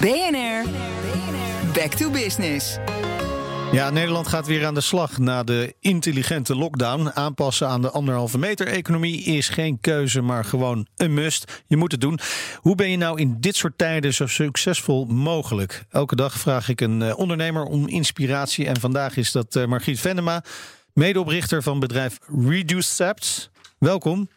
BNR Back to Business. Ja, Nederland gaat weer aan de slag na de intelligente lockdown. Aanpassen aan de 1,5 meter economie is geen keuze, maar gewoon een must. Je moet het doen. Hoe ben je nou in dit soort tijden zo succesvol mogelijk? Elke dag vraag ik een ondernemer om inspiratie. En vandaag is dat Margriet Vennema, medeoprichter van bedrijf Reducept. Welkom.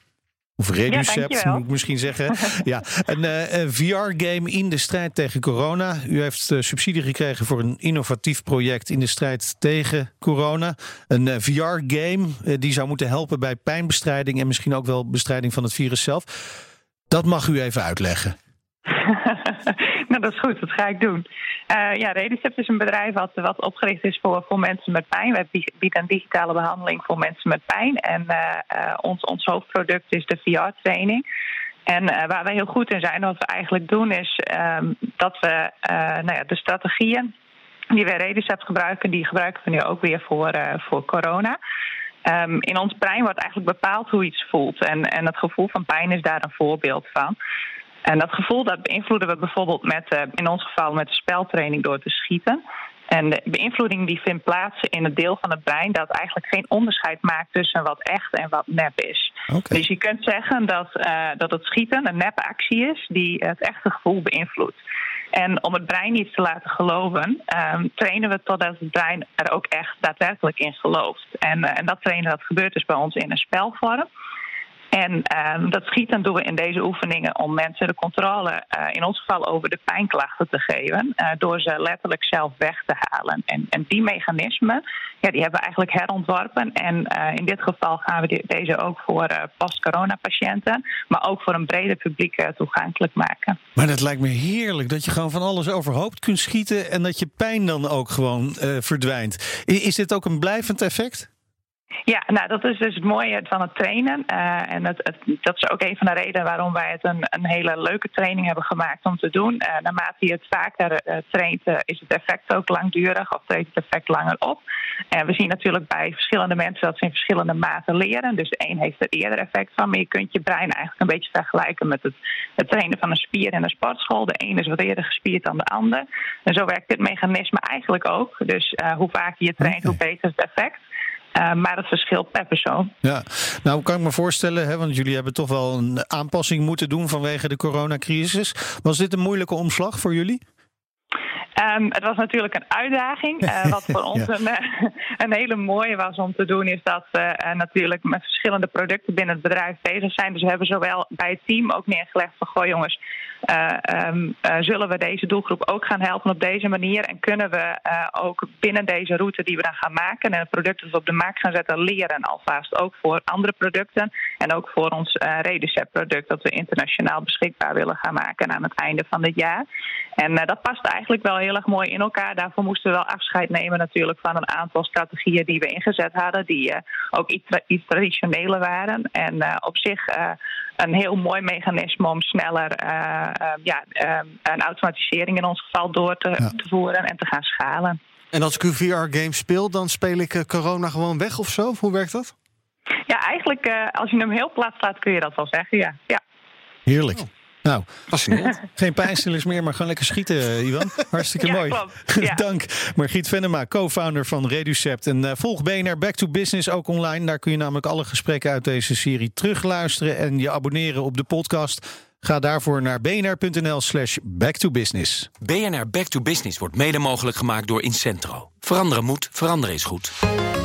Of Reducept, ja, moet ik misschien zeggen. Ja, een VR-game in de strijd tegen corona. U heeft subsidie gekregen voor een innovatief project in de strijd tegen corona. Een VR-game die zou moeten helpen bij pijnbestrijding en misschien ook wel bestrijding van het virus zelf. Dat mag u even uitleggen. Nou, dat is goed, dat ga ik doen. Reducept is een bedrijf wat opgericht is voor mensen met pijn. Wij bieden een digitale behandeling voor mensen met pijn. En ons hoofdproduct is de VR-training. En waar wij heel goed in zijn, wat we eigenlijk doen, is dat we de strategieën die wij Reducept gebruiken, die gebruiken we nu ook weer voor corona. In ons brein wordt eigenlijk bepaald hoe iets voelt. En het gevoel van pijn is daar een voorbeeld van. En dat gevoel dat beïnvloeden we bijvoorbeeld in ons geval met de speltraining door te schieten. En de beïnvloeding die vindt plaats in het deel van het brein dat eigenlijk geen onderscheid maakt tussen wat echt en wat nep is. Okay. Dus je kunt zeggen dat het schieten een nepactie is die het echte gevoel beïnvloedt. En om het brein iets te laten geloven, trainen we totdat het brein er ook echt daadwerkelijk in gelooft. En dat trainen, dat gebeurt dus bij ons in een spelvorm. En dat schieten doen we in deze oefeningen om mensen de controle, in ons geval over de pijnklachten te geven, door ze letterlijk zelf weg te halen. En die mechanismen, ja, die hebben we eigenlijk herontworpen. En in dit geval gaan we deze ook voor post-corona-patiënten, maar ook voor een breder publiek toegankelijk maken. Maar dat lijkt me heerlijk, dat je gewoon van alles overhoop kunt schieten en dat je pijn dan ook gewoon verdwijnt. Is dit ook een blijvend effect? Ja, nou dat is dus het mooie van het trainen. Dat is ook een van de redenen waarom wij het een hele leuke training hebben gemaakt om te doen. Naarmate je het vaker traint, is het effect ook langdurig of treedt het effect langer op. En we zien natuurlijk bij verschillende mensen dat ze in verschillende maten leren. Dus de een heeft er eerder effect van, maar je kunt je brein eigenlijk een beetje vergelijken met het trainen van een spier in een sportschool. De een is wat eerder gespierd dan de ander. En zo werkt dit mechanisme eigenlijk ook. Dus hoe vaker je traint, hoe beter het effect. Maar het verschilt per persoon. Ja, nou kan ik me voorstellen, want jullie hebben toch wel een aanpassing moeten doen vanwege de coronacrisis. Was dit een moeilijke omslag voor jullie? Het was natuurlijk een uitdaging. Wat voor ons een hele mooie was om te doen, is dat we natuurlijk met verschillende producten binnen het bedrijf bezig zijn. Dus we hebben zowel bij het team ook neergelegd van, goh jongens, zullen we deze doelgroep ook gaan helpen op deze manier? En kunnen we ook binnen deze route die we dan gaan maken en het product dat we op de markt gaan zetten, leren alvast ook voor andere producten en ook voor ons Reducept product dat we internationaal beschikbaar willen gaan maken aan het einde van dit jaar. En dat past eigenlijk wel heel erg mooi in elkaar. Daarvoor moesten we wel afscheid nemen natuurlijk van een aantal strategieën die we ingezet hadden, die ook iets traditioneler waren. En op zich een heel mooi mechanisme om sneller een automatisering in ons geval door te voeren en te gaan schalen. En als ik uw VR-game speel, dan speel ik corona gewoon weg of zo? Hoe werkt dat? Ja, eigenlijk als je hem heel plat laat kun je dat wel zeggen, ja. Heerlijk. Oh. Nou, geen pijnstillers meer, maar gewoon lekker schieten, Iwan. Hartstikke mooi. Ja. Dank. Margriet Vennema, co-founder van Reducept. En volg BNR Back to Business ook online. Daar kun je namelijk alle gesprekken uit deze serie terugluisteren en je abonneren op de podcast. Ga daarvoor naar bnr.nl/backtobusiness. BNR Back to Business wordt mede mogelijk gemaakt door Incentro. Veranderen moet, veranderen is goed.